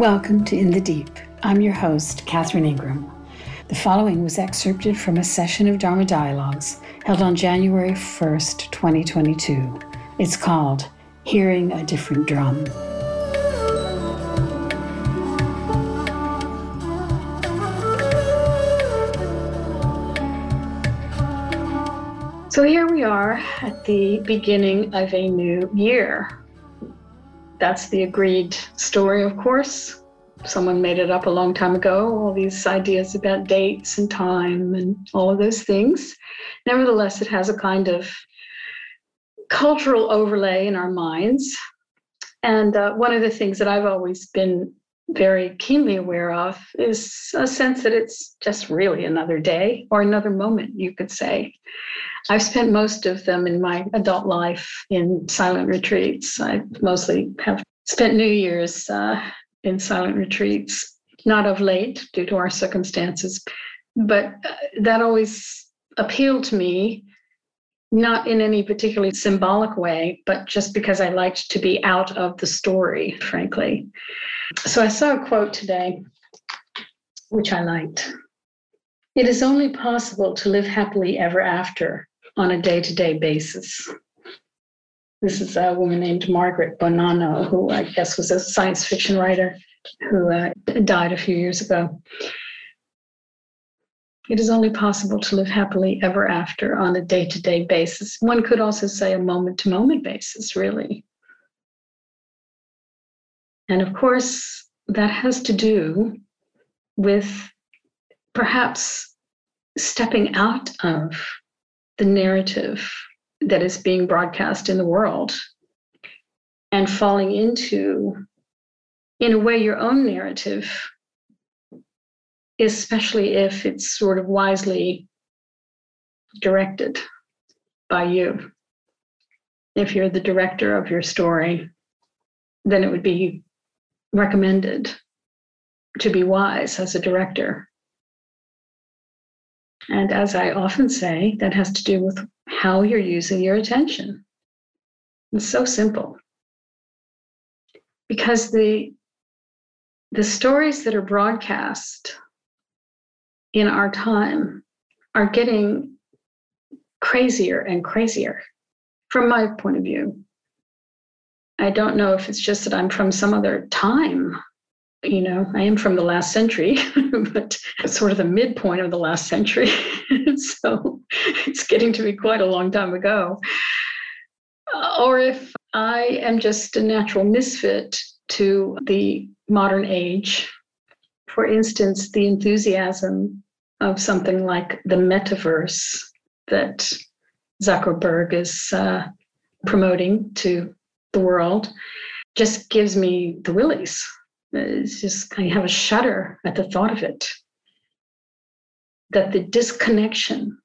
Welcome to In the Deep. I'm your host, Catherine Ingram. The following was excerpted from a session of Dharma Dialogues held on January 1st, 2022. It's called Hearing a Different Drum. So here we are at the beginning of a new year. That's the agreed story, of course. Someone made it up a long time ago, all these ideas about dates and time and all of those things. Nevertheless, it has a kind of cultural overlay in our minds. And one of the things that I've always been very keenly aware of is a sense that it's just really another day or another moment, you could say. I've spent most of them in my adult life in silent retreats. I mostly have spent New Year's in silent retreats, not of late due to our circumstances, but that always appealed to me, not in any particularly symbolic way, but just because I liked to be out of the story, frankly. So I saw a quote today, which I liked. It is only possible to live happily ever after on a day-to-day basis. This is a woman named Margaret Bonanno, who I guess was a science fiction writer who died a few years ago. It is only possible to live happily ever after on a day-to-day basis. One could also say a moment-to-moment basis, really. And of course, that has to do with perhaps stepping out of the narrative that is being broadcast in the world and falling into, in a way, your own narrative, especially if it's sort of wisely directed by you. If you're the director of your story, then it would be recommended to be wise as a director. And as I often say, that has to do with how you're using your attention. It's so simple. Because the stories that are broadcast in our time are getting crazier and crazier, from my point of view. I don't know if it's just that I'm from some other time. You know, I am from the last century, but it's sort of the midpoint of the last century. So it's getting to be quite a long time ago. Or if I am just a natural misfit to the modern age. For instance, the enthusiasm of something like the metaverse that Zuckerberg is promoting to the world just gives me the willies. It's just, I have a shudder at the thought of it. That the disconnection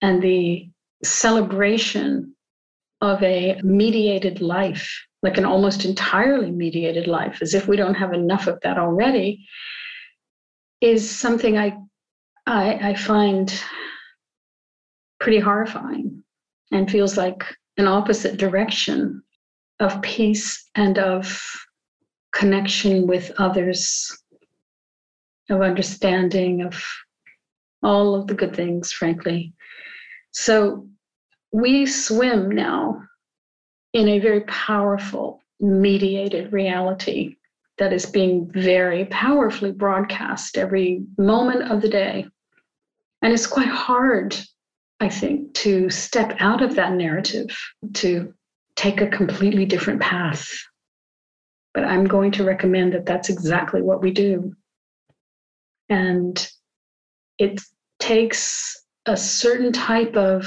and the celebration of a mediated life, like an almost entirely mediated life, as if we don't have enough of that already, is something I find pretty horrifying and feels like an opposite direction of peace and of connection with others, of understanding, of all of the good things, frankly. So we swim now in a very powerful, mediated reality that is being very powerfully broadcast every moment of the day. And it's quite hard, I think, to step out of that narrative, to take a completely different path. But I'm going to recommend that that's exactly what we do. And it takes a certain type of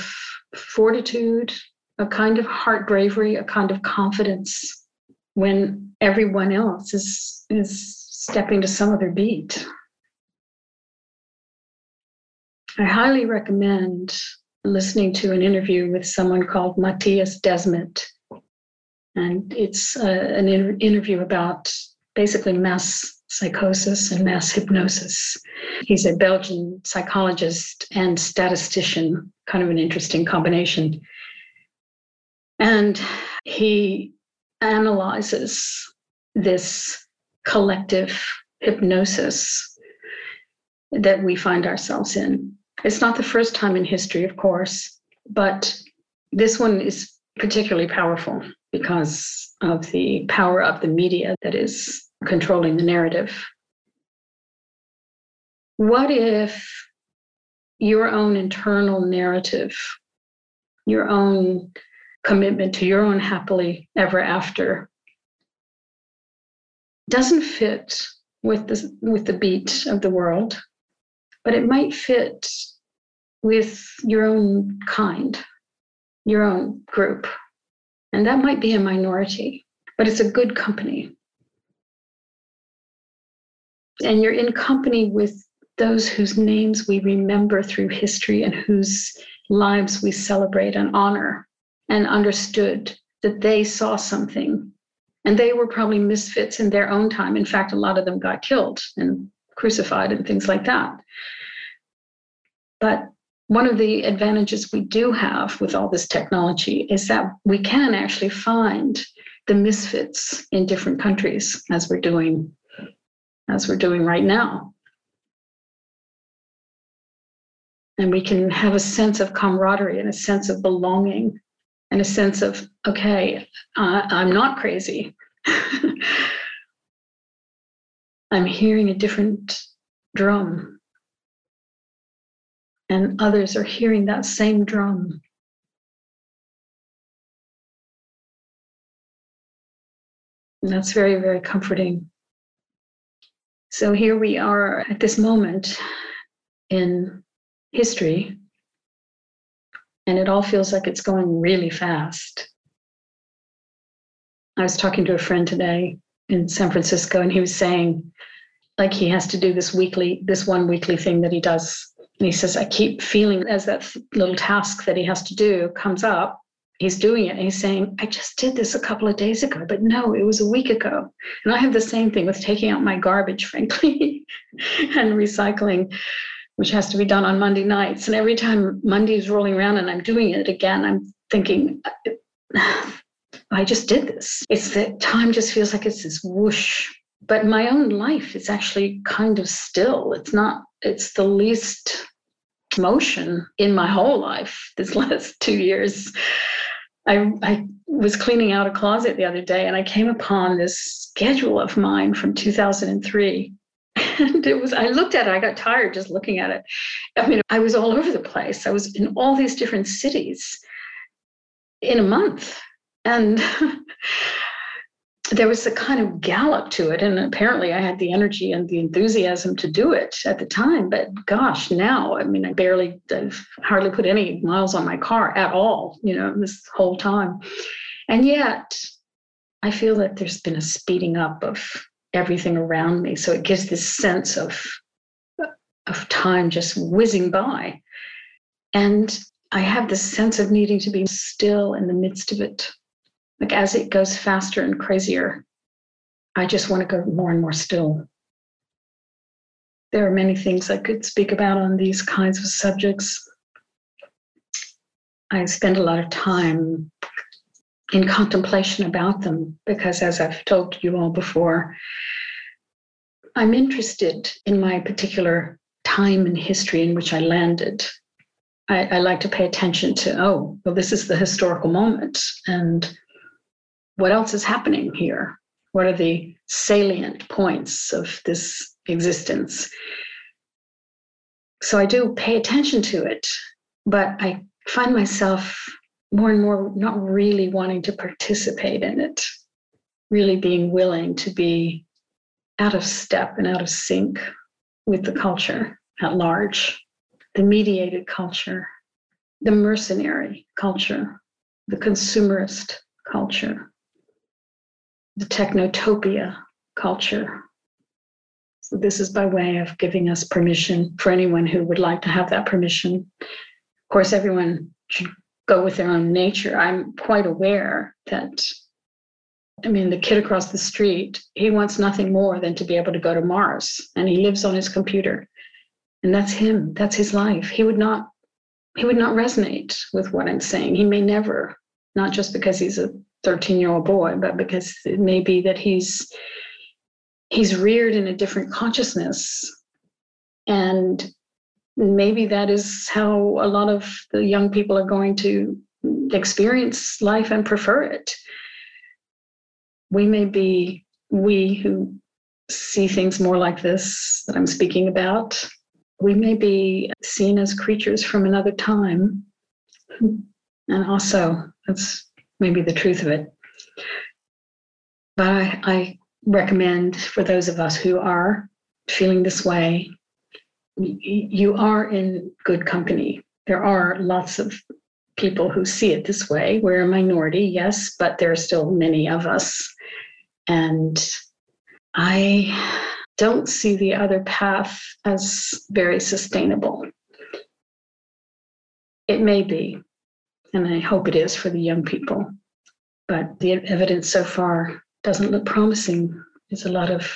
fortitude, a kind of heart bravery, a kind of confidence when everyone else is stepping to some other beat. I highly recommend listening to an interview with someone called Matthias Desmet. And it's an interview about basically mass psychosis and mass hypnosis. He's a Belgian psychologist and statistician, kind of an interesting combination. And he analyzes this collective hypnosis that we find ourselves in. It's not the first time in history, of course, but this one is particularly powerful because of the power of the media that is controlling the narrative. What if your own internal narrative, your own commitment to your own happily ever after doesn't fit with the beat of the world, but it might fit with your own kind, your own group. And that might be a minority, but it's a good company. And you're in company with those whose names we remember through history and whose lives we celebrate and honor, and understood that they saw something. And they were probably misfits in their own time. In fact, a lot of them got killed and crucified and things like that. But one of the advantages we do have with all this technology is that we can actually find the misfits in different countries, as we're doing right now. And we can have a sense of camaraderie and a sense of belonging and a sense of, okay, I'm not crazy. I'm hearing a different drum. And others are hearing that same drum. And that's very, very comforting. So here we are at this moment in history, and it all feels like it's going really fast. I was talking to a friend today in San Francisco, and he was saying, like, he has to do this one weekly thing that he does. And he says, I keep feeling as that little task that he has to do comes up, he's doing it. And he's saying, I just did this a couple of days ago, but no, it was a week ago. And I have the same thing with taking out my garbage, frankly, and recycling, which has to be done on Monday nights. And every time Monday is rolling around and I'm doing it again, I'm thinking, I just did this. It's that time just feels like it's this whoosh. But my own life is actually kind of still. It's the least motion in my whole life this last 2 years. I was cleaning out a closet the other day, and I came upon this schedule of mine from 2003. And I looked at it, I got tired just looking at it. I mean, I was all over the place. I was in all these different cities in a month. And there was a kind of gallop to it. And apparently I had the energy and the enthusiasm to do it at the time. But gosh, now, I mean, I've hardly put any miles on my car at all, this whole time. And yet I feel that there's been a speeding up of everything around me. So it gives this sense of time just whizzing by. And I have this sense of needing to be still in the midst of it. Like, as it goes faster and crazier, I just want to go more and more still. There are many things I could speak about on these kinds of subjects. I spend a lot of time in contemplation about them because, as I've told you all before, I'm interested in my particular time in history in which I landed. I like to pay attention to, this is the historical moment, and what else is happening here? What are the salient points of this existence? So I do pay attention to it, but I find myself more and more not really wanting to participate in it, really being willing to be out of step and out of sync with the culture at large, the mediated culture, the mercenary culture, the consumerist culture, the technotopia culture. So this is by way of giving us permission for anyone who would like to have that permission. Of course, everyone should go with their own nature. I'm quite aware that, the kid across the street, he wants nothing more than to be able to go to Mars, and he lives on his computer. And that's him, that's his life. He would not resonate with what I'm saying. He may never, not just because he's a 13-year-old boy, but because it may be that he's he's reared in a different consciousness. And maybe that is how a lot of the young people are going to experience life and prefer it. We may be, we who see things more like this that I'm speaking about, we may be seen as creatures from another time. And also, that's maybe the truth of it. But I recommend for those of us who are feeling this way, you are in good company. There are lots of people who see it this way. We're a minority, yes, but there are still many of us. And I don't see the other path as very sustainable. It may be, and I hope it is for the young people, but the evidence so far doesn't look promising. There's a lot of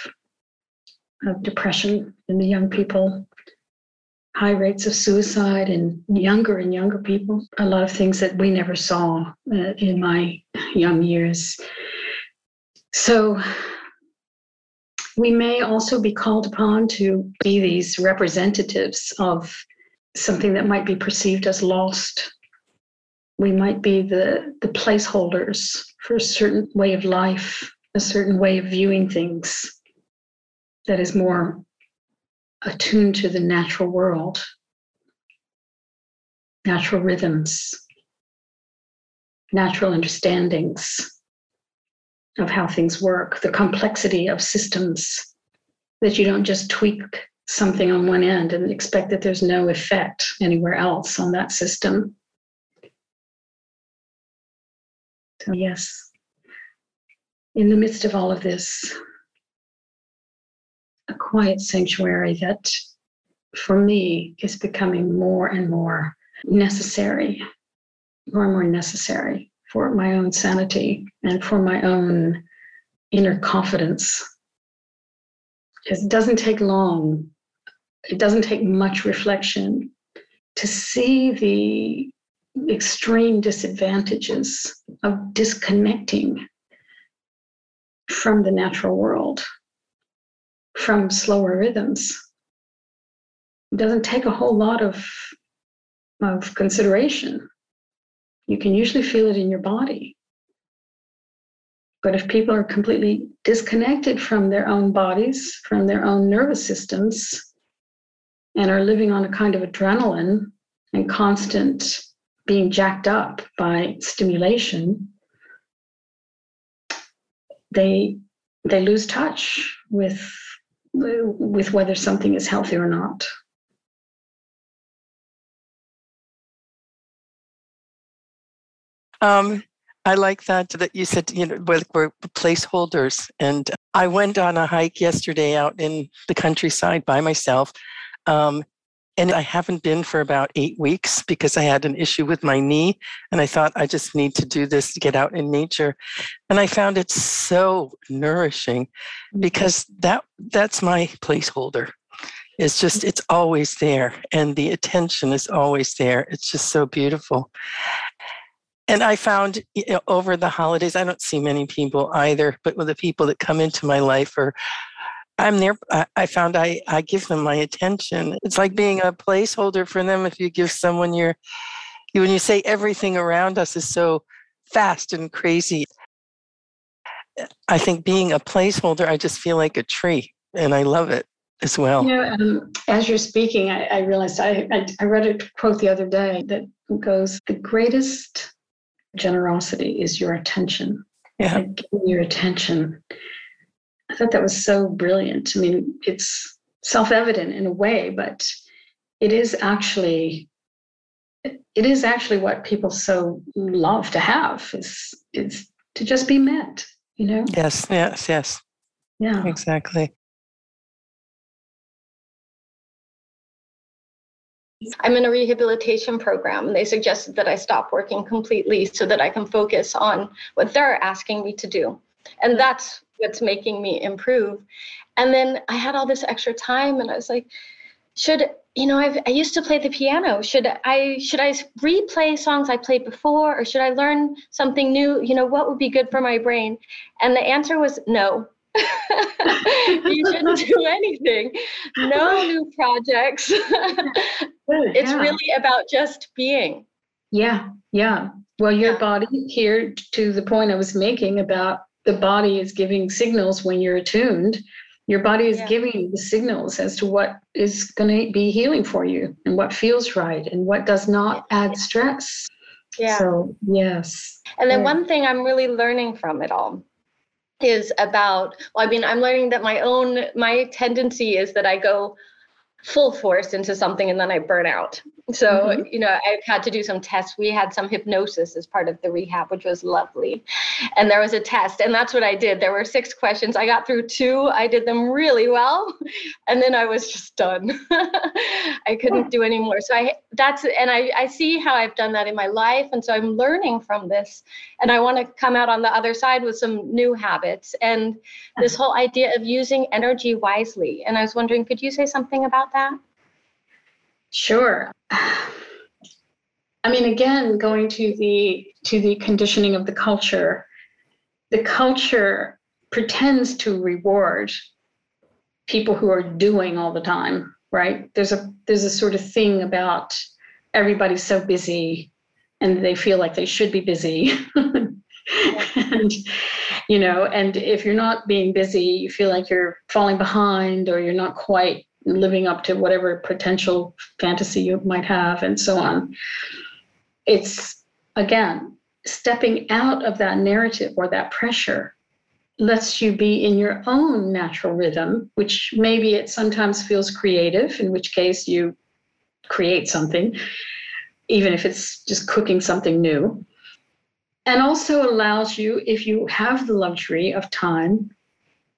depression in the young people, high rates of suicide in younger and younger people, a lot of things that we never saw in my young years. So we may also be called upon to be these representatives of something that might be perceived as lost. We might be the placeholders for a certain way of life, a certain way of viewing things that is more attuned to the natural world, natural rhythms, natural understandings of how things work, the complexity of systems, that you don't just tweak something on one end and expect that there's no effect anywhere else on that system. So yes, in the midst of all of this, a quiet sanctuary that for me is becoming more and more necessary, more and more necessary for my own sanity and for my own inner confidence. It doesn't take long. It doesn't take much reflection to see the extreme disadvantages of disconnecting from the natural world, from slower rhythms. It doesn't take a whole lot of consideration. You can usually feel it in your body. But if people are completely disconnected from their own bodies, from their own nervous systems, and are living on a kind of adrenaline and constant being jacked up by stimulation, they lose touch with whether something is healthy or not. I like that you said, you know, we're placeholders. And I went on a hike yesterday out in the countryside by myself. And I haven't been for about 8 weeks because I had an issue with my knee. And I thought I just need to do this to get out in nature. And I found it so nourishing because that's my placeholder. It's just, it's always there. And the attention is always there. It's just so beautiful. And I found, you know, over the holidays, I don't see many people either, but with the people that come into my life or I'm there, I found I give them my attention. It's like being a placeholder for them. If you give someone when you say everything around us is so fast and crazy, I think being a placeholder, I just feel like a tree and I love it as well. You know, as you're speaking, I realized I read a quote the other day that goes, the greatest generosity is your attention. Yeah. Like giving your attention. I thought that was so brilliant. I mean, it's self-evident in a way, but it is actually what people so love to have is to just be met, you know? Yes. Yeah. Exactly. I'm in a rehabilitation program. They suggested that I stop working completely so that I can focus on what they're asking me to do. And that's what's making me improve. And then I had all this extra time and I was like, I used to play the piano. Should I replay songs I played before, or should I learn something new? You know, what would be good for my brain? And the answer was no. You shouldn't do anything. No new projects. It's really about just being. Yeah, yeah. Well, your body here, to the point I was making about the body is giving signals when you're attuned. Your body is giving you the signals as to what is going to be healing for you and what feels right and what does not add stress. Yeah. So, yes. And then one thing I'm really learning from it all is about, well, I mean, I'm learning that my tendency is that I go full force into something and then I burn out. So, you know, I've had to do some tests. We had some hypnosis as part of the rehab, which was lovely. And there was a test, and that's what I did. There were 6 questions. I got through 2. I did them really well. And then I was just done. I couldn't do any more. So I see how I've done that in my life. And so I'm learning from this, and I want to come out on the other side with some new habits and this whole idea of using energy wisely. And I was wondering, could you say something about that? Sure. I mean, again, going to the conditioning of the culture pretends to reward people who are doing all the time, right? There's a sort of thing about everybody's so busy and they feel like they should be busy. And, you know, and if you're not being busy, you feel like you're falling behind or you're not quite living up to whatever potential fantasy you might have, and so on. It's, again, stepping out of that narrative or that pressure lets you be in your own natural rhythm, which maybe it sometimes feels creative, in which case you create something, even if it's just cooking something new. And also allows you, if you have the luxury of time,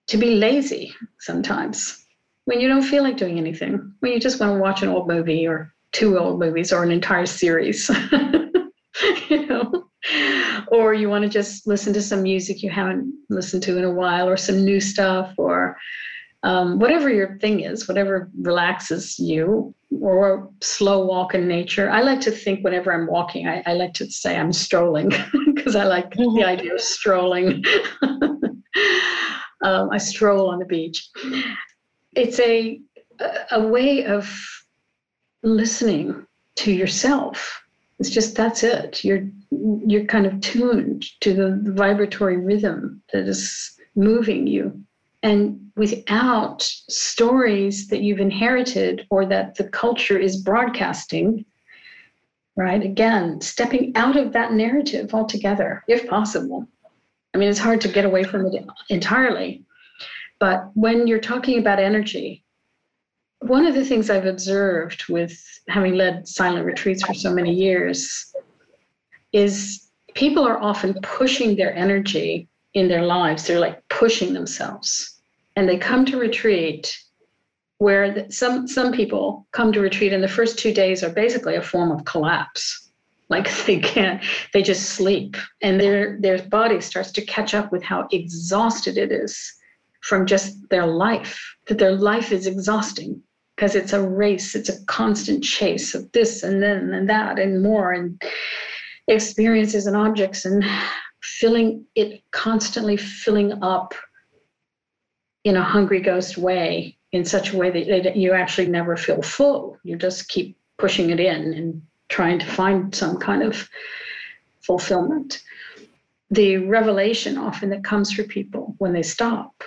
to be lazy sometimes. When you don't feel like doing anything, when you just want to watch an old movie or 2 old movies or an entire series, you know, or you want to just listen to some music you haven't listened to in a while or some new stuff or whatever your thing is, whatever relaxes you, or a slow walk in nature. I like to think whenever I'm walking, I like to say I'm strolling because I like the idea of strolling. I stroll on the beach. It's a way of listening to yourself. It's just, that's it. You're kind of tuned to the vibratory rhythm that is moving you. And without stories that you've inherited or that the culture is broadcasting, right? Again, stepping out of that narrative altogether, if possible. I mean, it's hard to get away from it entirely. But when you're talking about energy, one of the things I've observed with having led silent retreats for so many years is people are often pushing their energy in their lives. They're like pushing themselves. And they come to retreat where some people come to retreat and the first 2 days are basically a form of collapse. Like they just sleep, and their body starts to catch up with how exhausted it is from just their life, that their life is exhausting because it's a race, it's a constant chase of this and then and that and more and experiences and objects and constantly filling up in a hungry ghost way, in such a way that you actually never feel full. You just keep pushing it in and trying to find some kind of fulfillment. The revelation often that comes for people when they stop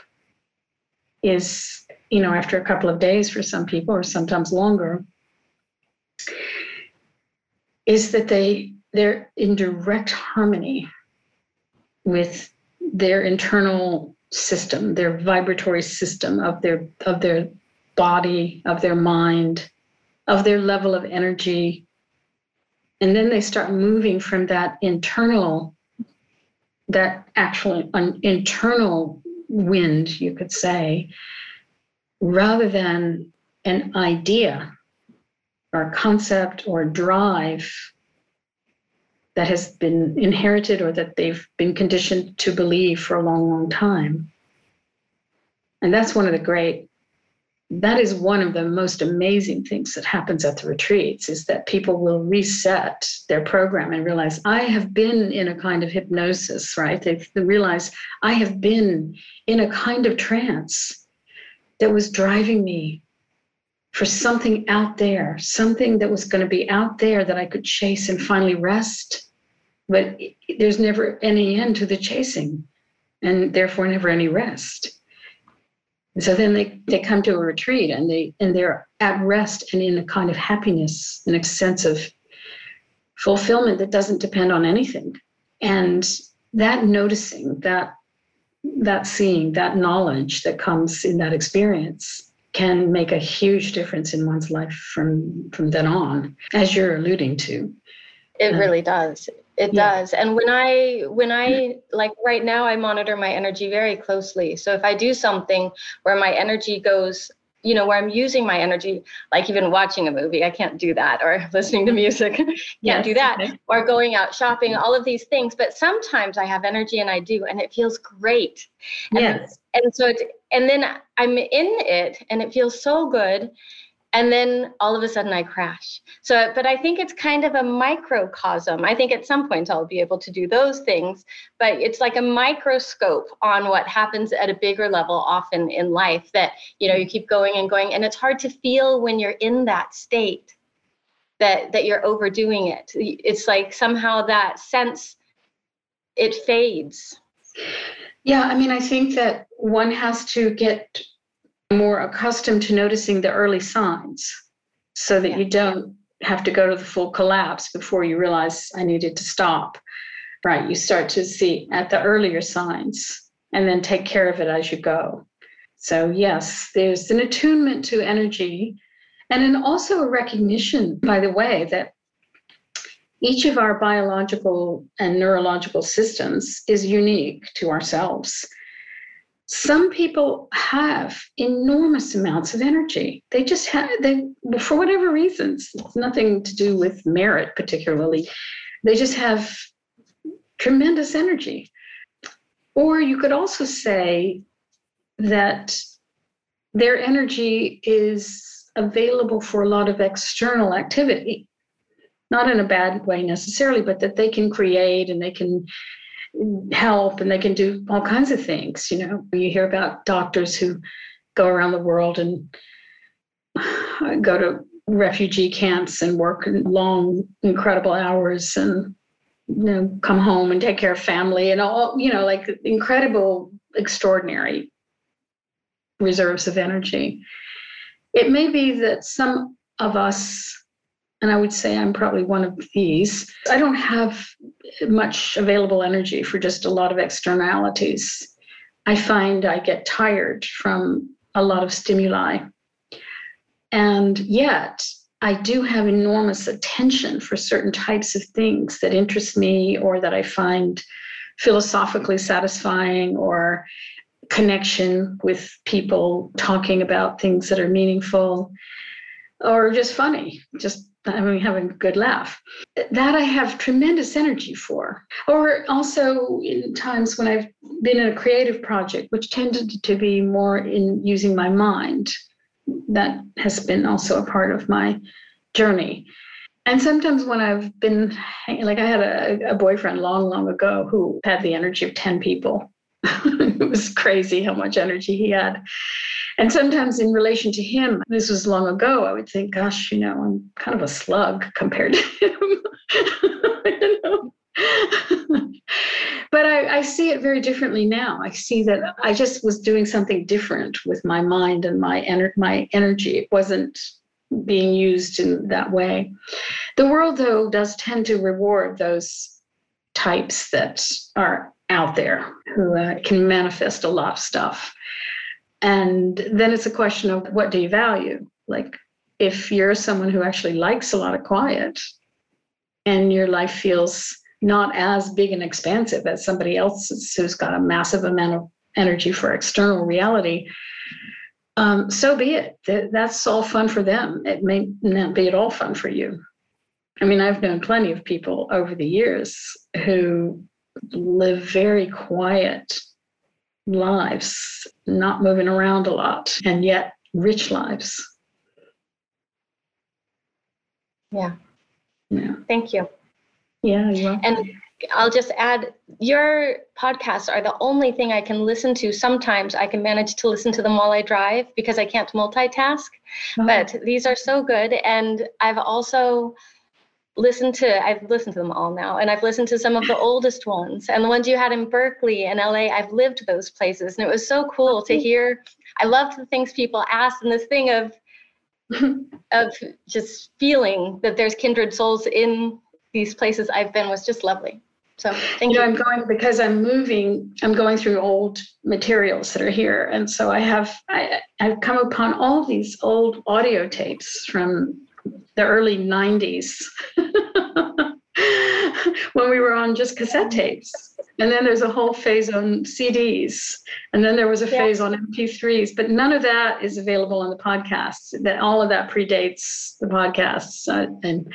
is, you know, after a couple of days for some people, or sometimes longer, is that they're in direct harmony with their internal system, their vibratory system of their body, of their mind, of their level of energy. And then they start moving from an internal wind, you could say, rather than an idea or concept or drive that has been inherited or that they've been conditioned to believe for a long, long time. And that's one of the great that is one of the most amazing things that happens at the retreats, is that people will reset their program and realize, I have been in a kind of hypnosis, right? They realize I have been in a kind of trance that was driving me for something out there, something that was going to be out there that I could chase and finally rest. But there's never any end to the chasing, and therefore never any rest. And so then they come to a retreat and they're at rest and in a kind of happiness and a sense of fulfillment that doesn't depend on anything. And that noticing, that seeing, that knowledge that comes in that experience can make a huge difference in one's life from then on, as you're alluding to. It really does. It does. And when I like right now, I monitor my energy very closely. So if I do something where my energy goes, you know, where I'm using my energy, like even watching a movie, I can't do that, or listening to music, can't do that, okay, or going out shopping, all of these things. But sometimes I have energy and I do, and it feels great. Yes. And so then I'm in it and it feels so good. And then all of a sudden I crash. So, but I think it's kind of a microcosm. I think at some point I'll be able to do those things, but it's like a microscope on what happens at a bigger level often in life that, you know, you keep going and going, and it's hard to feel when you're in that state that you're overdoing it. It's like somehow that sense, it fades. Yeah, I mean, I think that one has to get more accustomed to noticing the early signs so that you don't have to go to the full collapse before you realize I needed to stop, right? You start to see at the earlier signs and then take care of it as you go. So yes, there's an attunement to energy, and then also a recognition, by the way, that each of our biological and neurological systems is unique to ourselves. Some people have enormous amounts of energy. They just have, for whatever reasons, it's nothing to do with merit particularly. They just have tremendous energy. Or you could also say that their energy is available for a lot of external activity, not in a bad way necessarily, but that they can create and they can help and they can do all kinds of things. You know, you hear about doctors who go around the world and go to refugee camps and work long, incredible hours, and, you know, come home and take care of family and all, you know, like incredible, extraordinary reserves of energy. It may be that some of us, and I would say I'm probably one of these, I don't have much available energy for just a lot of externalities. I find I get tired from a lot of stimuli. And yet I do have enormous attention for certain types of things that interest me, or that I find philosophically satisfying, or connection with people talking about things that are meaningful, or just funny, just having a good laugh. That I have tremendous energy for. Or also in times when I've been in a creative project, which tended to be more in using my mind. That has been also a part of my journey. And sometimes when I've been, like, I had a boyfriend long, long ago who had the energy of 10 people. It was crazy how much energy he had. And sometimes in relation to him, this was long ago, I would think, gosh, you know, I'm kind of a slug compared to him. You know? But I see it very differently now. I see that I just was doing something different with my mind and my energy. It wasn't being used in that way. The world, though, does tend to reward those types that are out there, who can manifest a lot of stuff. And then it's a question of, what do you value? Like, if you're someone who actually likes a lot of quiet and your life feels not as big and expansive as somebody else's who's got a massive amount of energy for external reality, so be it. That's all fun for them. It may not be at all fun for you. I mean, I've known plenty of people over the years who live very quiet lives, not moving around a lot, and yet rich lives. Yeah. Thank you. Yeah, you're welcome. And I'll just add, your podcasts are the only thing I can listen to. Sometimes I can manage to listen to them while I drive because I can't multitask, but these are so good. And I've also listened to them all now, and I've listened to some of the oldest ones and the ones you had in Berkeley and LA. I've lived those places, and it was so cool to hear. I loved the things people asked, and this thing of just feeling that there's kindred souls in these places I've been was just lovely. So thank you. I'm going, because I'm moving, I'm going through old materials that are here. And so I've come upon all these old audio tapes from the early 90s when we were on just cassette tapes. And then there's a whole phase on CDs. And then there was a phase on MP3s, but none of that is available on the podcast. That all of that predates the podcasts. And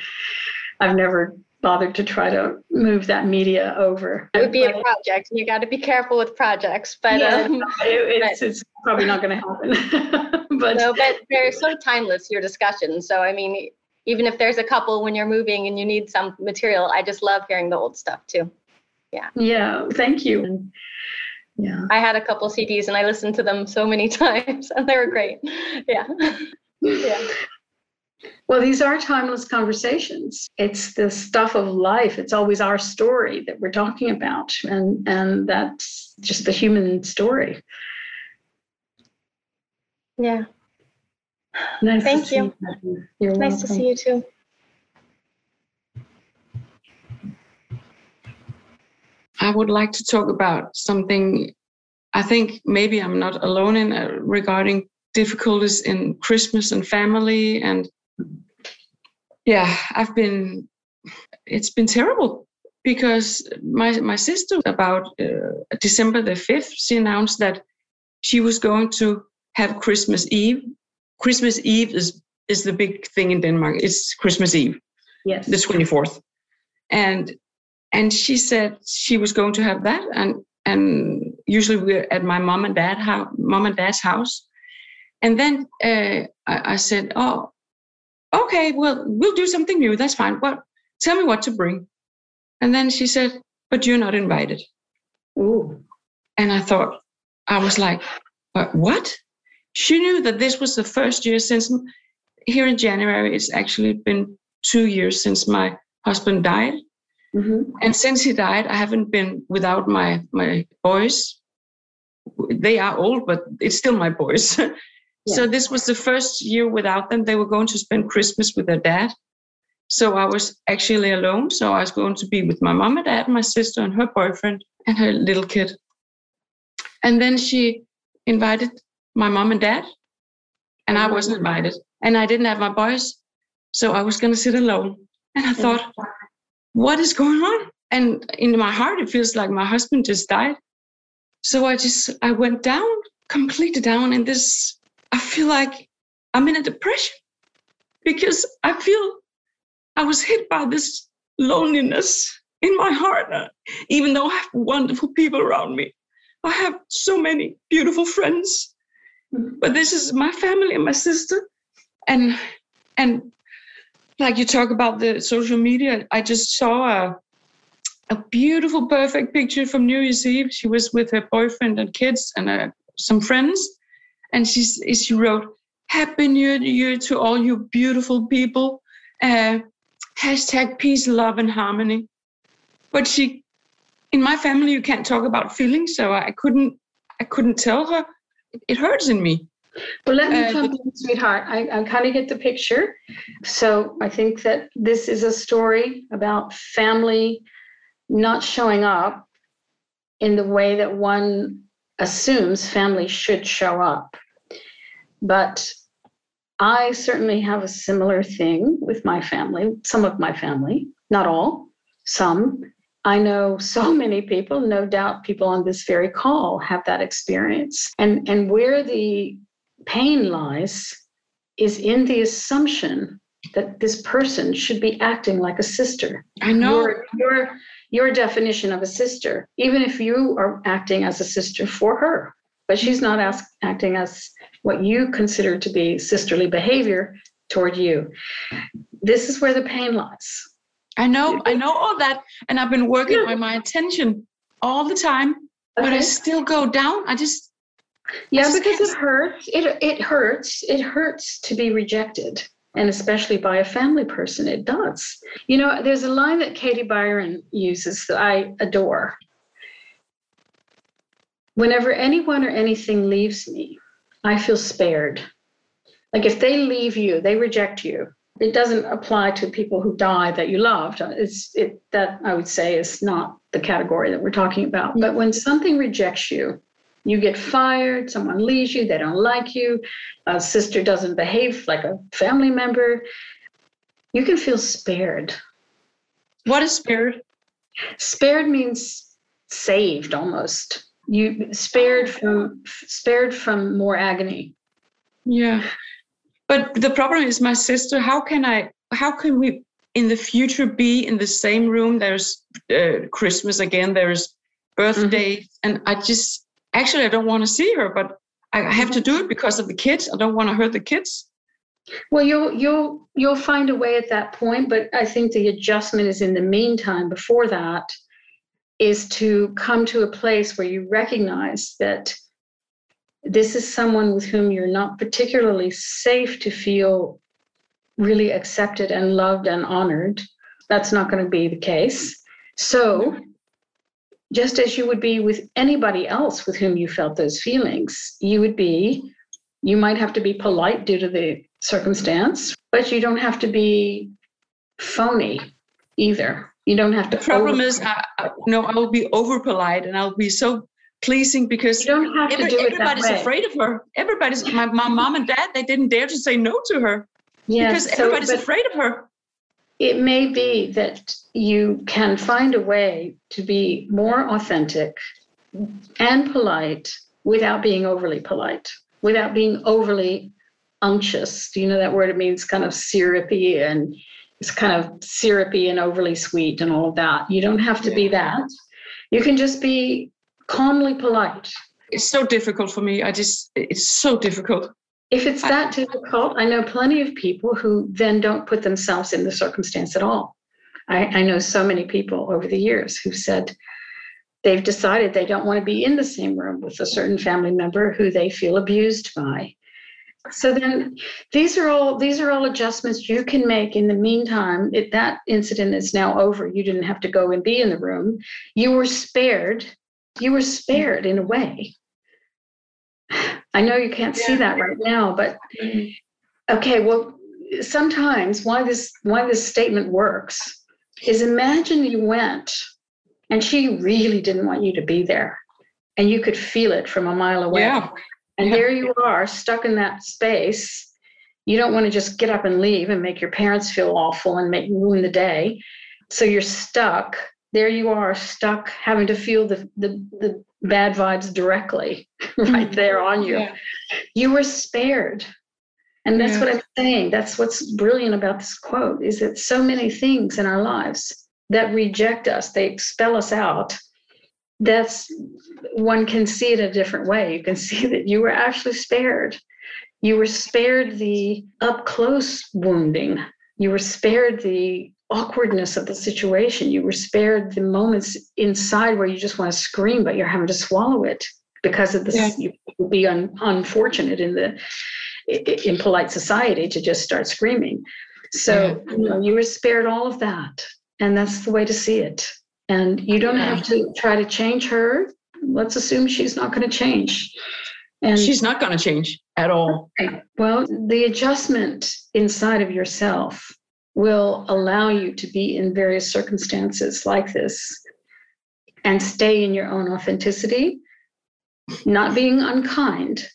I've never bothered to try to move that media over. It would be a project, and you got to be careful with projects, but it's probably not going to happen. but they're so timeless, your discussion. So I mean, even if there's a couple when you're moving and you need some material, I just love hearing the old stuff too. Yeah. Thank you. Yeah. I had a couple CDs and I listened to them so many times, and they were great. Yeah. Well, these are timeless conversations. It's the stuff of life. It's always our story that we're talking about. And that's just the human story. Yeah. Nice. Thank you. You're welcome. Nice to see you too. I would like to talk about something I think maybe I'm not alone in regarding difficulties in Christmas and family. And it's been terrible because my sister, about December the 5th, she announced that she was going to have Christmas Eve. Christmas Eve is the big thing in Denmark. It's Christmas Eve, yes, the 24th. And she said she was going to have that. And usually we're at my mom and dad's house. And then I said, oh, okay, well, we'll do something new. That's fine. Well, tell me what to bring. And then she said, but you're not invited. Ooh. And I thought, I was like, what? She knew that this was the first year since, here in January, it's actually been 2 years since my husband died. Mm-hmm. And since he died, I haven't been without my boys. They are old, but it's still my boys. Yeah. So this was the first year without them. They were going to spend Christmas with their dad. So I was actually alone. So I was going to be with my mom and dad, my sister and her boyfriend and her little kid. And then she invited my mom and dad, and I wasn't invited. And I didn't have my boys. So I was going to sit alone. And I thought, what is going on? And in my heart, it feels like my husband just died. So I went down, completely down in this. I feel like I'm in a depression because I feel I was hit by this loneliness in my heart, even though I have wonderful people around me. I have so many beautiful friends, but this is my family and my sister. And like you talk about the social media, I just saw a beautiful, perfect picture from New Year's Eve. She was with her boyfriend and kids and some friends. And she wrote, Happy New Year to all you beautiful people. #peace, love, and harmony. But she, in my family, you can't talk about feelings, so I couldn't tell her. It hurts in me. Well, let me come in, sweetheart. I kind of get the picture. So I think that this is a story about family not showing up in the way that one assumes family should show up. But I certainly have a similar thing with my family, some of my family, not all, some. I know so many people, no doubt people on this very call have that experience. And where the pain lies is in the assumption that this person should be acting like a sister. I know. Your definition of a sister, even if you are acting as a sister for her. but she's not acting as what you consider to be sisterly behavior toward you. This is where the pain lies. I know all that. And I've been working on my attention all the time, but I still go down. Because it hurts to be rejected. And especially by a family person, it does. You know, there's a line that Katie Byron uses that I adore. Whenever anyone or anything leaves me, I feel spared. Like if they leave you, they reject you. It doesn't apply to people who die that you loved. That I would say is not the category that we're talking about. But when something rejects you, you get fired, someone leaves you, they don't like you, a sister doesn't behave like a family member, you can feel spared. What is spared? Spared means saved almost. You spared from more agony. Yeah. But the problem is my sister, how can we in the future be in the same room? There's Christmas again, there's birthdays, and I don't want to see her, but I have to do it because of the kids. I don't want to hurt the kids. Well, you'll find a way at that point, but I think the adjustment is in the meantime before that is to come to a place where you recognize that this is someone with whom you're not particularly safe to feel really accepted and loved and honored. That's not going to be the case. So just as you would be with anybody else with whom you felt those feelings, you might have to be polite due to the circumstance, but you don't have to be phony either. You don't have to. The problem is, I will be over polite and I'll be so pleasing because you don't have to do it that way. Everybody's afraid of her. My mom and dad, they didn't dare to say no to her because everybody's afraid of her. It may be that you can find a way to be more authentic and polite without being overly polite, without being overly unctuous. Do you know that word? It means kind of syrupy, and it's kind of syrupy and overly sweet and all of that. You don't have to be that. You can just be calmly polite. It's so difficult for me. It's so difficult. If it's that difficult, I know plenty of people who then don't put themselves in the circumstance at all. I know so many people over the years who've said they've decided they don't want to be in the same room with a certain family member who they feel abused by. So then these are all adjustments you can make in the meantime. If that incident is now over, you didn't have to go and be in the room. You were spared. You were spared in a way. I know you can't see that right now, but okay, well, sometimes why this statement works is imagine you went and she really didn't want you to be there and you could feel it from a mile away. Yeah. And there you are stuck in that space. You don't want to just get up and leave and make your parents feel awful and ruin the day. So you're stuck. There you are stuck having to feel the bad vibes directly right there on you. Yeah. You were spared. And that's what I'm saying. That's what's brilliant about this quote is that so many things in our lives that reject us, they expel us out. One can see it a different way. You can see that you were actually spared. You were spared the up-close wounding. You were spared the awkwardness of the situation. You were spared the moments inside where you just want to scream, but you're having to swallow it because of this. Yeah. You would be unfortunate in the polite society to just start screaming. So you were spared all of that, and that's the way to see it. And you don't have to try to change her. Let's assume she's not going to change. And she's not going to change at all. Okay. Well, the adjustment inside of yourself will allow you to be in various circumstances like this and stay in your own authenticity, not being unkind,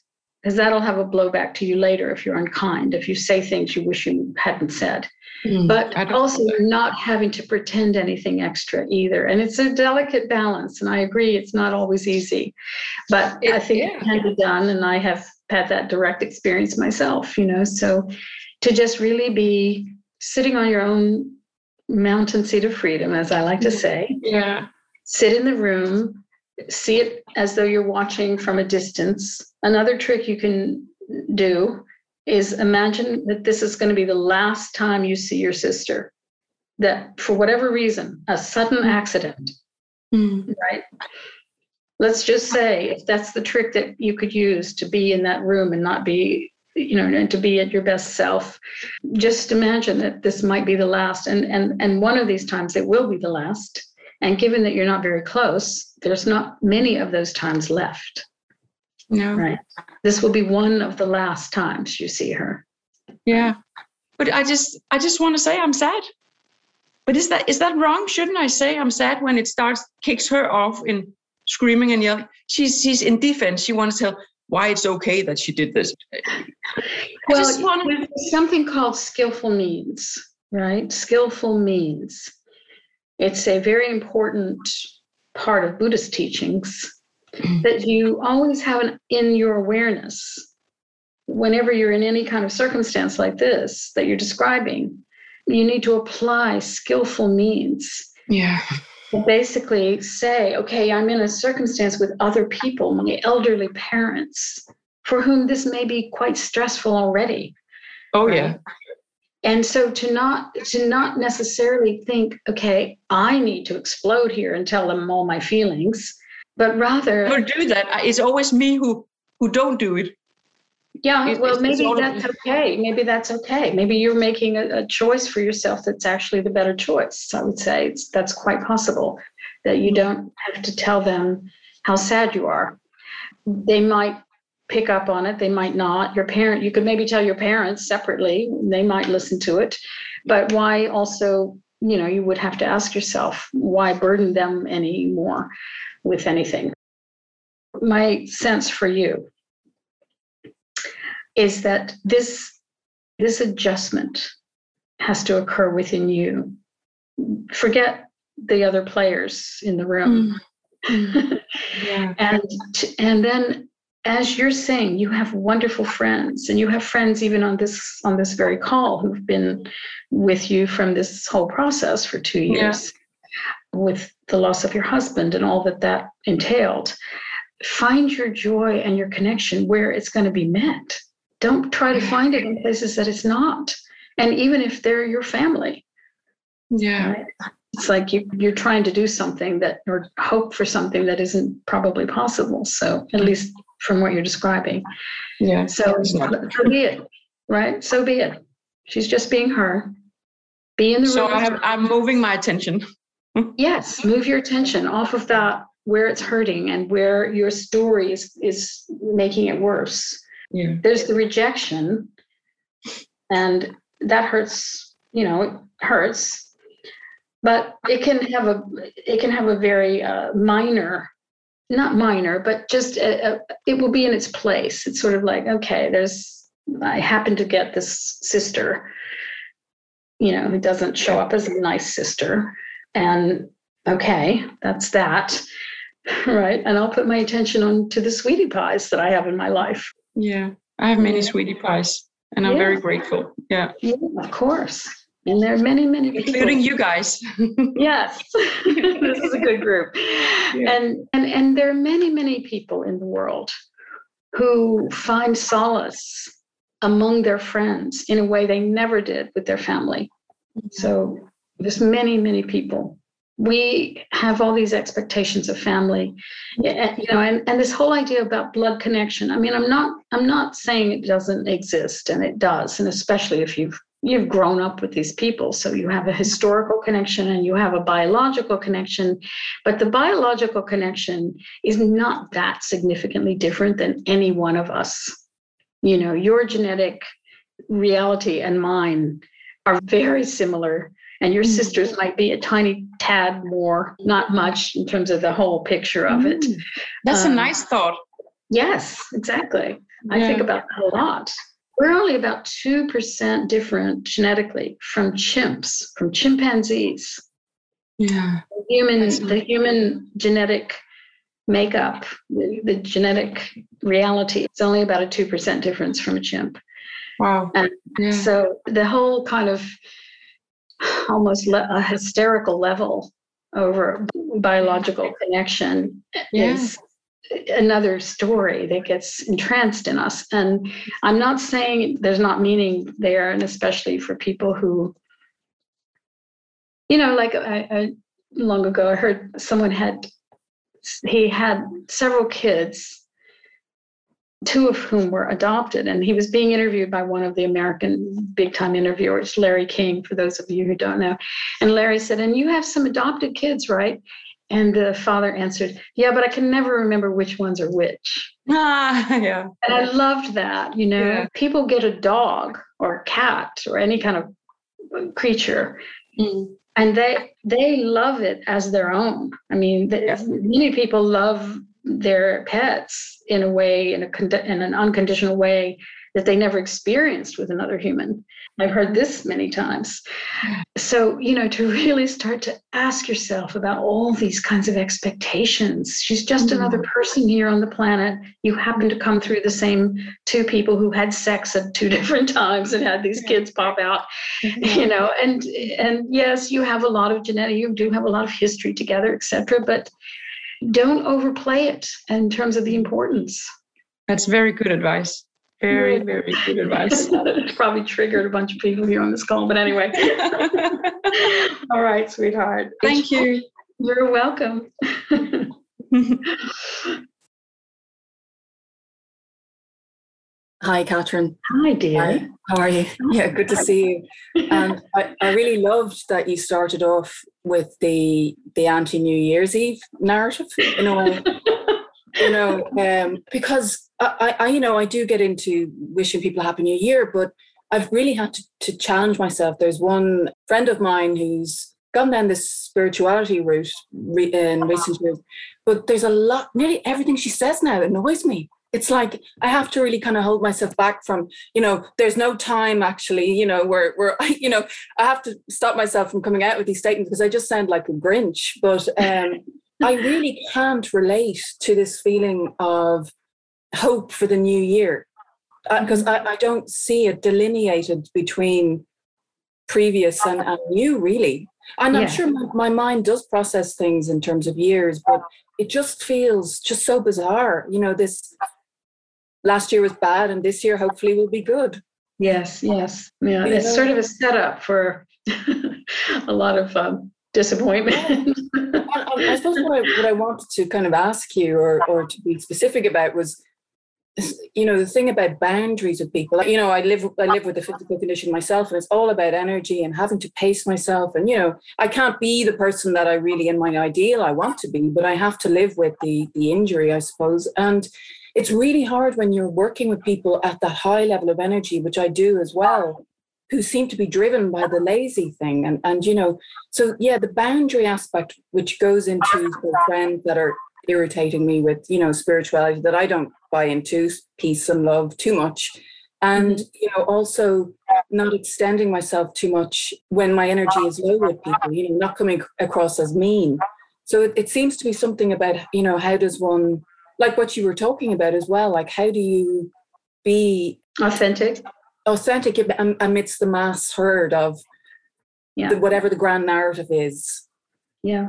because that'll have a blowback to you later if you're unkind, if you say things you wish you hadn't said. But also you're not having to pretend anything extra either. And it's a delicate balance. And I agree, it's not always easy. But I think it can be done. And I have had that direct experience myself, you know. So to just really be sitting on your own mountain seat of freedom, as I like to say. Yeah. Sit in the room See it as though you're watching from a distance. Another trick you can do is imagine that this is going to be the last time you see your sister. That for whatever reason, a sudden accident, right? Let's just say if that's the trick that you could use to be in that room and not be, you know, and to be at your best self, just imagine that this might be the last. And one of these times it will be the last. And given that you're not very close, there's not many of those times left. No. Right. This will be one of the last times you see her. Yeah. But I just want to say I'm sad. But is that wrong? Shouldn't I say I'm sad when it starts, kicks her off in screaming and yelling? She's in defense. She wants to tell why it's okay that she did this. Well, something called skillful means, right? Skillful means. It's a very important part of Buddhist teachings that you always have in your awareness, whenever you're in any kind of circumstance like this that you're describing, you need to apply skillful means. Yeah. Basically say, okay, I'm in a circumstance with other people, my elderly parents, for whom this may be quite stressful already. Oh, right? Yeah. And so to not necessarily think, okay, I need to explode here and tell them all my feelings, but rather... Never do that. It's always me who don't do it. Yeah, Maybe that's okay. Maybe you're making a choice for yourself that's actually the better choice. I would say that's quite possible, that you don't have to tell them how sad you are. They might pick up on it. They might not. You could maybe tell your parents separately. They might listen to it. But why also, you know, you would have to ask yourself, why burden them anymore with anything? My sense for you is that this adjustment has to occur within you. Forget the other players in the room. Yeah. And then, as you're saying, you have wonderful friends, and you have friends even on this very call who've been with you from this whole process for 2 years, with the loss of your husband and all that entailed. Find your joy and your connection where it's going to be met. Don't try to find it in places that it's not. And even if they're your family. Yeah. Right? It's like you're trying to do something or hope for something that isn't probably possible. So at least from what you're describing. Yeah. So be it, right? So be it. She's just being her. Be in the room. So I'm moving my attention. Yes, move your attention off of that where it's hurting and where your story is making it worse. Yeah. There's the rejection, and that hurts, you know, it hurts. But it can have a very minor, not minor, but just it will be in its place. It's sort of like, okay, I happen to get this sister, you know, who doesn't show up as a nice sister, and okay, that's that, right? And I'll put my attention on to the sweetie pies that I have in my life. Yeah, I have many sweetie pies, and I'm very grateful. Yeah, of course. And there are many, many people. Including you guys. Yes. This is a good group. Yeah. And there are many, many people in the world who find solace among their friends in a way they never did with their family. So there's many, many people. We have all these expectations of family, you know, and this whole idea about blood connection. I mean, I'm not saying it doesn't exist, and it does, and especially if you've grown up with these people. So you have a historical connection and you have a biological connection, but the biological connection is not that significantly different than any one of us. You know, your genetic reality and mine are very similar, and your sister's might be a tiny tad more, not much in terms of the whole picture of it. That's a nice thought. Yes, exactly. Yeah. I think about that a lot. We're only about 2% different genetically from chimpanzees. Yeah. The human genetic makeup, the genetic reality, it's only about a 2% difference from a chimp. Wow. And so the whole kind of almost a hysterical level over biological connection is another story that gets entranced in us. And I'm not saying there's not meaning there, and especially for people who, you know, like I long ago, I heard someone he had several kids, two of whom were adopted, and he was being interviewed by one of the American big-time interviewers, Larry King, for those of you who don't know. And Larry said, "And you have some adopted kids, right?" And the father answered, "Yeah, but I can never remember which ones are which." And I loved that, you know. Yeah. People get a dog or a cat or any kind of creature, and they love it as their own. I mean, many people love their pets in a way, in an unconditional way that they never experienced with another human. I've heard this many times. So, you know, to really start to ask yourself about all these kinds of expectations. She's just another person here on the planet. You happen to come through the same two people who had sex at two different times and had these kids pop out, you know, and yes, you have a lot of genetic, you do have a lot of history together, et cetera, but don't overplay it in terms of the importance. That's very good advice. Very, very good advice. It probably triggered a bunch of people here on this call, but anyway. All right, sweetheart. Thank you. You're welcome. Hi, Catherine. Hi, dear. Hi. How are you? Yeah, good to see you. And I really loved that you started off with the anti-New Year's Eve narrative, in a way. You know, because I, you know, I do get into wishing people a happy new year, but I've really had to challenge myself. There's one friend of mine who's gone down this spirituality route in recent years, but there's a lot, nearly everything she says now annoys me. It's like I have to really kind of hold myself back from, you know, there's no time actually, you know, where you know, I have to stop myself from coming out with these statements because I just sound like a Grinch. But I really can't relate to this feeling of hope for the new year, because I don't see it delineated between previous and new, really. And I'm sure my mind does process things in terms of years, but it just feels just so bizarre. You know, this last year was bad and this year hopefully will be good. Yes. Yeah, it's sort of a setup for a lot of disappointment. I suppose what I wanted to kind of ask you or to be specific about was, you know, the thing about boundaries with people. Like, you know, I live with a physical condition myself, and it's all about energy and having to pace myself. And, you know, I can't be the person that I really, in my ideal, I want to be, but I have to live with the injury, I suppose. And it's really hard when you're working with people at that high level of energy, which I do as well, who seem to be driven by the lazy thing. And, you know, so yeah, the boundary aspect, which goes into the friends that are irritating me with, you know, spirituality that I don't buy into, peace and love too much. And, you know, also not extending myself too much when my energy is low with people, you know, not coming across as mean. So it seems to be something about, you know, how does one, like what you were talking about as well, like how do you be authentic amidst the mass herd of whatever the grand narrative is. Yeah.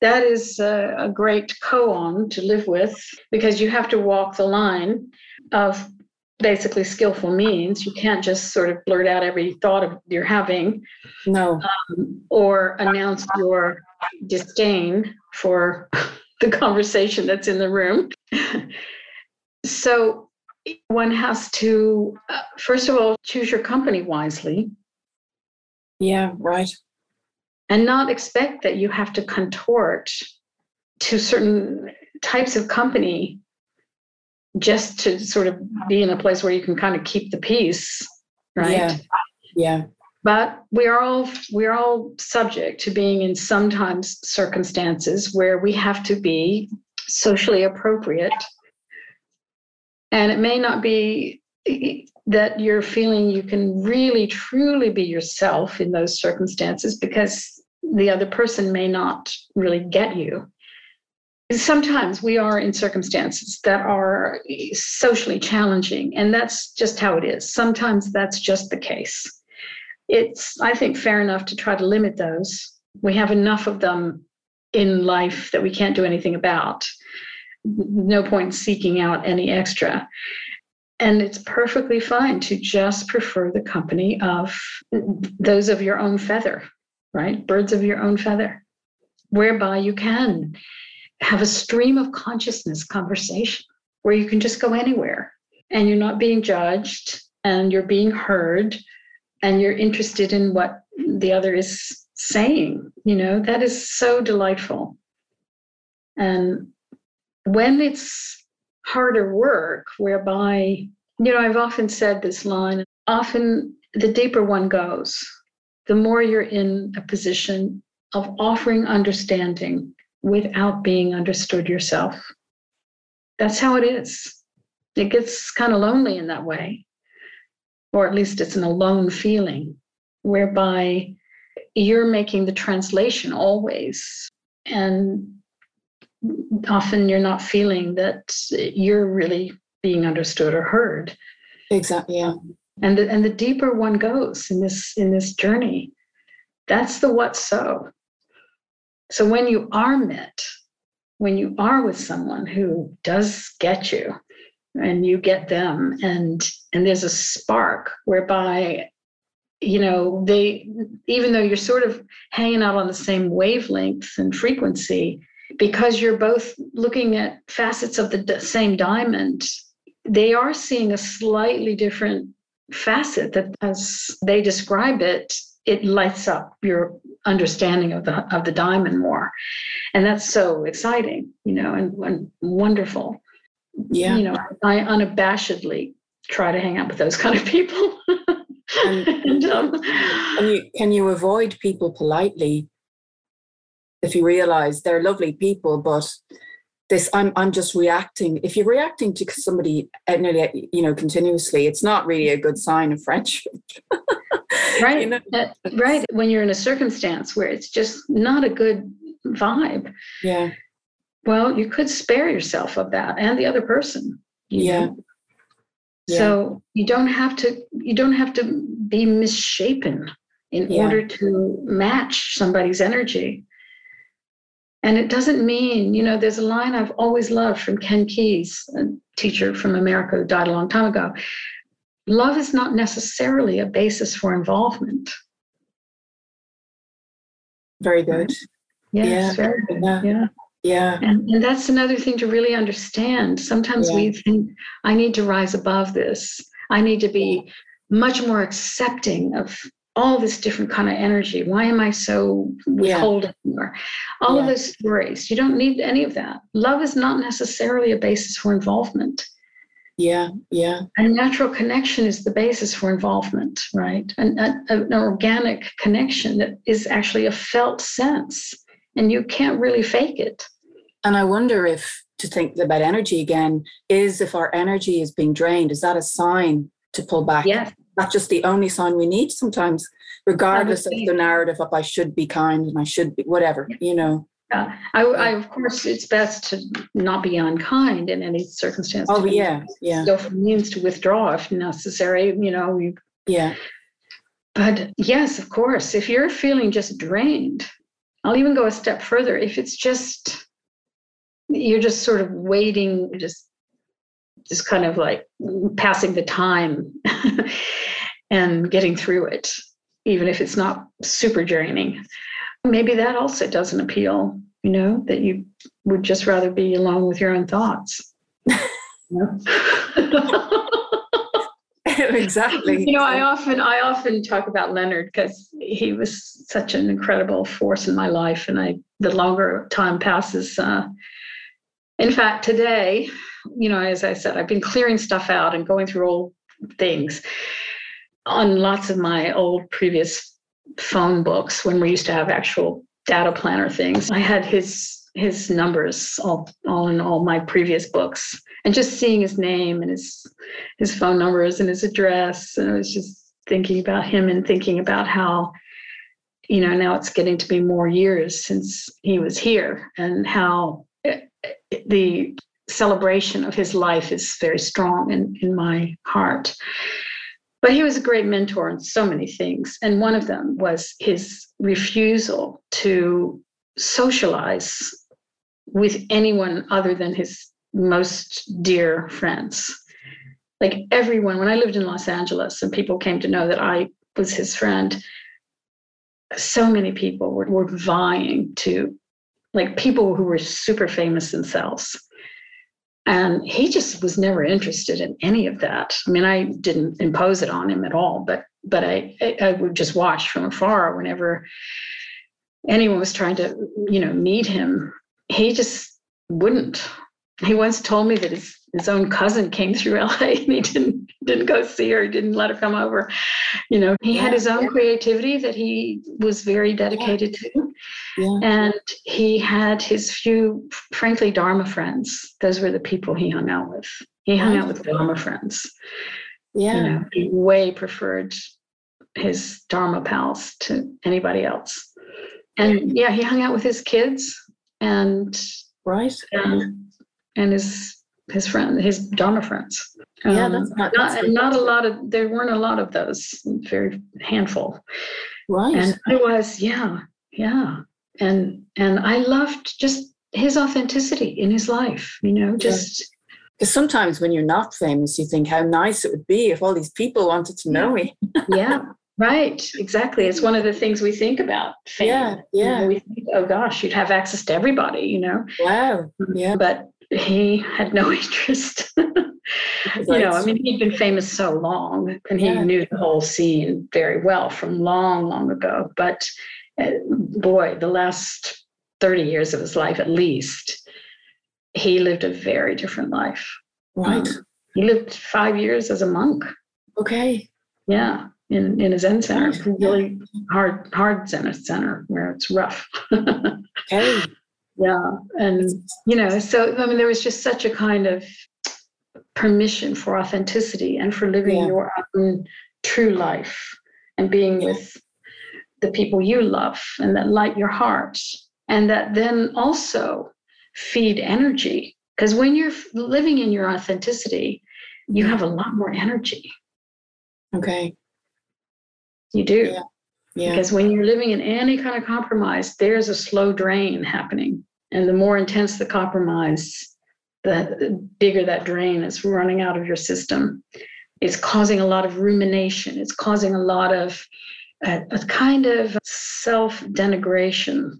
That is a great koan to live with, because you have to walk the line of basically skillful means. You can't just sort of blurt out every thought you're having. No. Or announce your disdain for the conversation that's in the room. So one has to, first of all, choose your company wisely. Yeah, right. And not expect that you have to contort to certain types of company just to sort of be in a place where you can kind of keep the peace, right? Yeah. But we're all subject to being in sometimes circumstances where we have to be socially appropriate. And it may not be that you're feeling you can really, truly be yourself in those circumstances, because the other person may not really get you. Sometimes we are in circumstances that are socially challenging, and that's just how it is. Sometimes that's just the case. It's, I think, fair enough to try to limit those. We have enough of them in life that we can't do anything about. No point seeking out any extra. And it's perfectly fine to just prefer the company of those of your own feather, right? Birds of your own feather, whereby you can have a stream of consciousness conversation where you can just go anywhere and you're not being judged and you're being heard and you're interested in what the other is saying. You know, that is so delightful. And when it's harder work, whereby, you know, I've often said this line, often the deeper one goes, the more you're in a position of offering understanding without being understood yourself. That's how it is. It gets kind of lonely in that way, or at least it's an alone feeling, whereby you're making the translation always, and often you're not feeling that you're really being understood or heard. Exactly. Yeah. And the deeper one goes in this journey, that's the what so. So when you are met, when you are with someone who does get you, and you get them, and there's a spark whereby, you know, they, even though you're sort of hanging out on the same wavelengths and frequency, because you're both looking at facets of the same diamond, they are seeing a slightly different facet that, as they describe it, it lights up your understanding of the diamond more. And that's so exciting, you know, and wonderful. Yeah. You know, I unabashedly try to hang out with those kind of people. Can you avoid people politely if you realize they're lovely people, but this I'm just reacting. If you're reacting to somebody, you know, continuously, it's not really a good sign of friendship. Right. You know? Right. When you're in a circumstance where it's just not a good vibe. Yeah. Well, you could spare yourself of that and the other person. Yeah. Yeah. So you don't have to be misshapen in order to match somebody's energy. And it doesn't mean, you know, there's a line I've always loved from Ken Keyes, a teacher from America who died a long time ago. Love is not necessarily a basis for involvement. Very good. Yes, yeah. Very good. Yeah. Yeah. And that's another thing to really understand. Sometimes we think, I need to rise above this. I need to be much more accepting of all this different kind of energy. Why am I so withholding? Or all of those stories. You don't need any of that. Love is not necessarily a basis for involvement. Yeah, yeah. A natural connection is the basis for involvement, right? An organic connection that is actually a felt sense. And you can't really fake it. And I wonder if, to think about energy again, if our energy is being drained, is that a sign to pull back? Yes. That's just the only sign we need sometimes, regardless of the narrative of I should be kind and I should be whatever, you know. Yeah. Of course, it's best to not be unkind in any circumstance. Oh, yeah, yeah. So it means to withdraw if necessary, you know. Yeah. But yes, of course, if you're feeling just drained, I'll even go a step further. If it's just, you're just sort of waiting, just kind of like passing the time and getting through it, even if it's not super draining, maybe that also doesn't appeal, you know, that you would just rather be alone with your own thoughts. Exactly. You know, I often talk about Leonard because he was such an incredible force in my life. And the longer time passes, in fact, today, you know, as I said, I've been clearing stuff out and going through old things on lots of my old previous phone books when we used to have actual data planner things. I had his numbers all in all my previous books, and just seeing his name and his phone numbers and his address. And I was just thinking about him and thinking about how, you know, now it's getting to be more years since he was here, and how the celebration of his life is very strong in my heart. But he was a great mentor in so many things. And one of them was his refusal to socialize with anyone other than his most dear friends. Like everyone, when I lived in Los Angeles and people came to know that I was his friend, so many people were vying to, like, people who were super famous themselves. And he just was never interested in any of that. I mean, I didn't impose it on him at all, but I would just watch from afar whenever anyone was trying to, meet him. He just wouldn't. He once told me that his own cousin came through LA and he didn't go see her, didn't let her come over. He had his own creativity that he was very dedicated to. Yeah. And he had his few, frankly, Dharma friends. Those were the people he hung out with. He hung out with Dharma friends. Yeah. He way preferred his Dharma pals to anybody else. And yeah, he hung out with his kids and and his Dharma friends. That's not a lot of. There weren't a lot of those. Very handful. Right. And it was and I loved just his authenticity in his life. Because sometimes when you're not famous, you think how nice it would be if all these people wanted to know me. Yeah. Right, exactly. It's one of the things we think about fame. We think, oh gosh, you'd have access to everybody, Wow. Yeah. But he had no interest. He'd been famous so long, and he knew the whole scene very well from long, long ago. But boy, the last 30 years of his life, at least, he lived a very different life. Right. He lived 5 years as a monk. Okay. Yeah. In a Zen center, really hard center where it's rough. Okay. Yeah. And, so, I mean, there was just such a kind of permission for authenticity and for living your own true life and being with the people you love and that light your heart and that then also feed energy. Because when you're living in your authenticity, you have a lot more energy. Okay. You do. Yeah. Yeah. Because when you're living in any kind of compromise, there's a slow drain happening. And the more intense the compromise, the bigger that drain is running out of your system. It's causing a lot of rumination. It's causing a lot of a kind of self-denigration.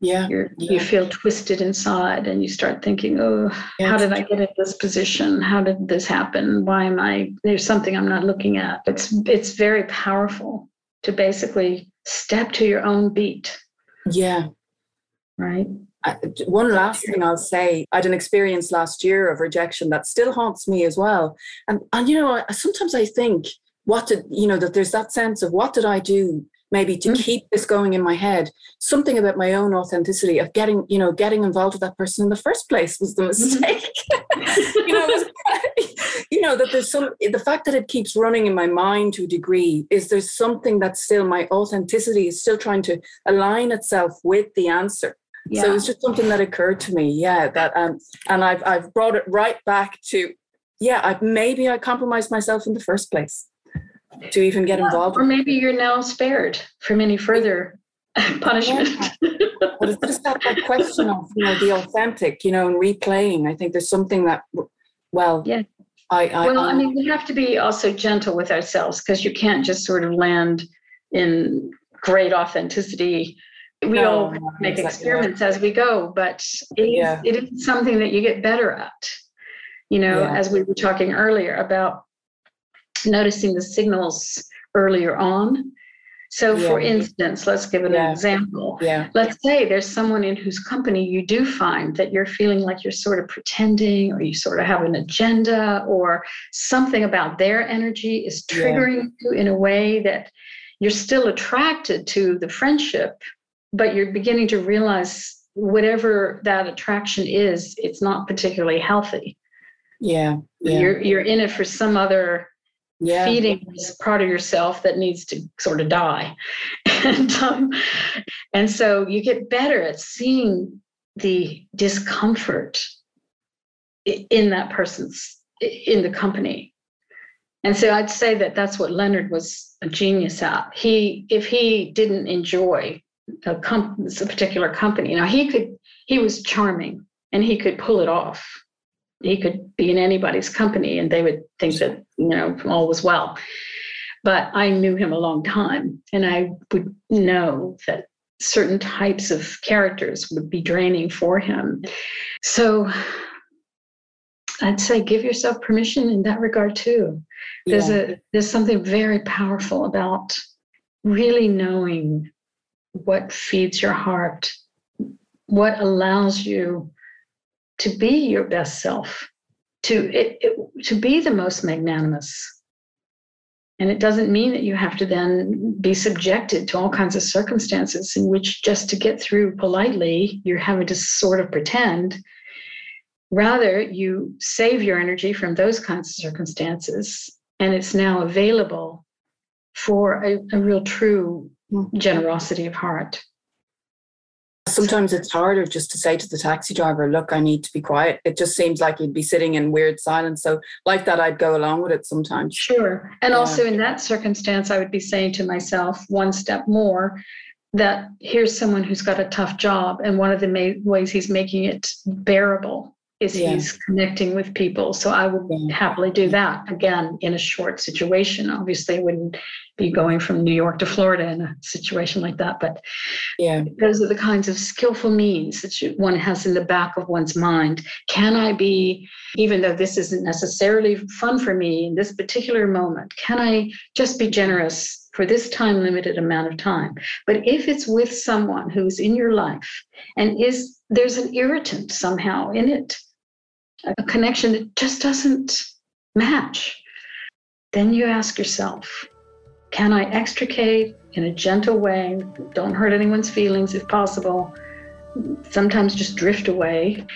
Yeah. You feel twisted inside and you start thinking, how did I get in this position? How did this happen? Why am I? There's something I'm not looking at. It's very powerful to basically step to your own beat. Yeah. Right. One last thing I'll say, I had an experience last year of rejection that still haunts me as well. And sometimes I think, that there's that sense of what did I do? Maybe to keep this going in my head, something about my own authenticity of getting involved with that person in the first place was the mistake. That there's the fact that it keeps running in my mind to a degree is there's something that's still my authenticity is still trying to align itself with the answer. Yeah. So it's just something that occurred to me. Yeah. That, and I've brought it right back to, maybe I compromised myself in the first place. To even get involved. Or maybe you're now spared from any further punishment. But it's just that question of the authentic, and replaying. I think there's something that, we have to be also gentle with ourselves because you can't just sort of land in great authenticity. We all make experiments as we go, but it is something that you get better at, as we were talking earlier about noticing the signals earlier on. So for instance, let's give an example. Yeah. Let's say there's someone in whose company you do find that you're feeling like you're sort of pretending or you sort of have an agenda or something about their energy is triggering you in a way that you're still attracted to the friendship, but you're beginning to realize whatever that attraction is, it's not particularly healthy. Yeah. Yeah. You're in it for some other feeding this part of yourself that needs to sort of die. And so you get better at seeing the discomfort in that person's, in the company. And so I'd say that that's what Leonard was a genius at. If he didn't enjoy a particular company. Now, he was charming and he could pull it off. He could be in anybody's company and they would think that, you know, all was well. But I knew him a long time, and I would know that certain types of characters would be draining for him. So I'd say give yourself permission in that regard too. There's something very powerful about really knowing what feeds your heart, what allows you to be your best self, to be the most magnanimous. And it doesn't mean that you have to then be subjected to all kinds of circumstances in which, just to get through politely, you're having to sort of pretend. Rather, you save your energy from those kinds of circumstances, and it's now available for a real true generosity of heart. Sometimes it's harder just to say to the taxi driver, look, I need to be quiet. It just seems like you'd be sitting in weird silence. So like that, I'd go along with it sometimes. Sure. And also in that circumstance, I would be saying to myself one step more that here's someone who's got a tough job. And one of the ways he's making it bearable is he's connecting with people. So I would happily do that again in a short situation. Obviously, I wouldn't be going from New York to Florida in a situation like that. But those are the kinds of skillful means that one has in the back of one's mind. Can I be, even though this isn't necessarily fun for me in this particular moment, can I just be generous for this time limited amount of time? But if it's with someone who's in your life and there's an irritant somehow in it, a connection that just doesn't match, then you ask yourself, can I extricate in a gentle way? Don't hurt anyone's feelings if possible. Sometimes just drift away.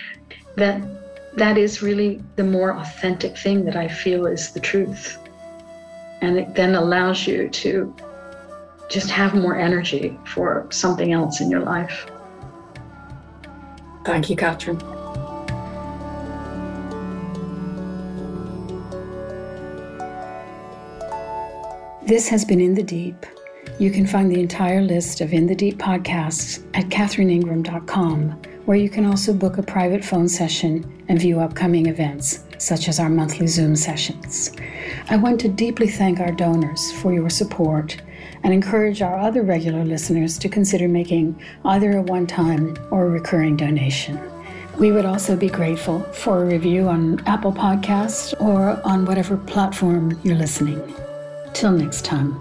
That is really the more authentic thing that I feel is the truth. And it then allows you to just have more energy for something else in your life. Thank you, Catherine. This has been In the Deep. You can find the entire list of In the Deep podcasts at katherineingram.com, where you can also book a private phone session and view upcoming events, such as our monthly Zoom sessions. I want to deeply thank our donors for your support and encourage our other regular listeners to consider making either a one-time or a recurring donation. We would also be grateful for a review on Apple Podcasts or on whatever platform you're listening. Till next time.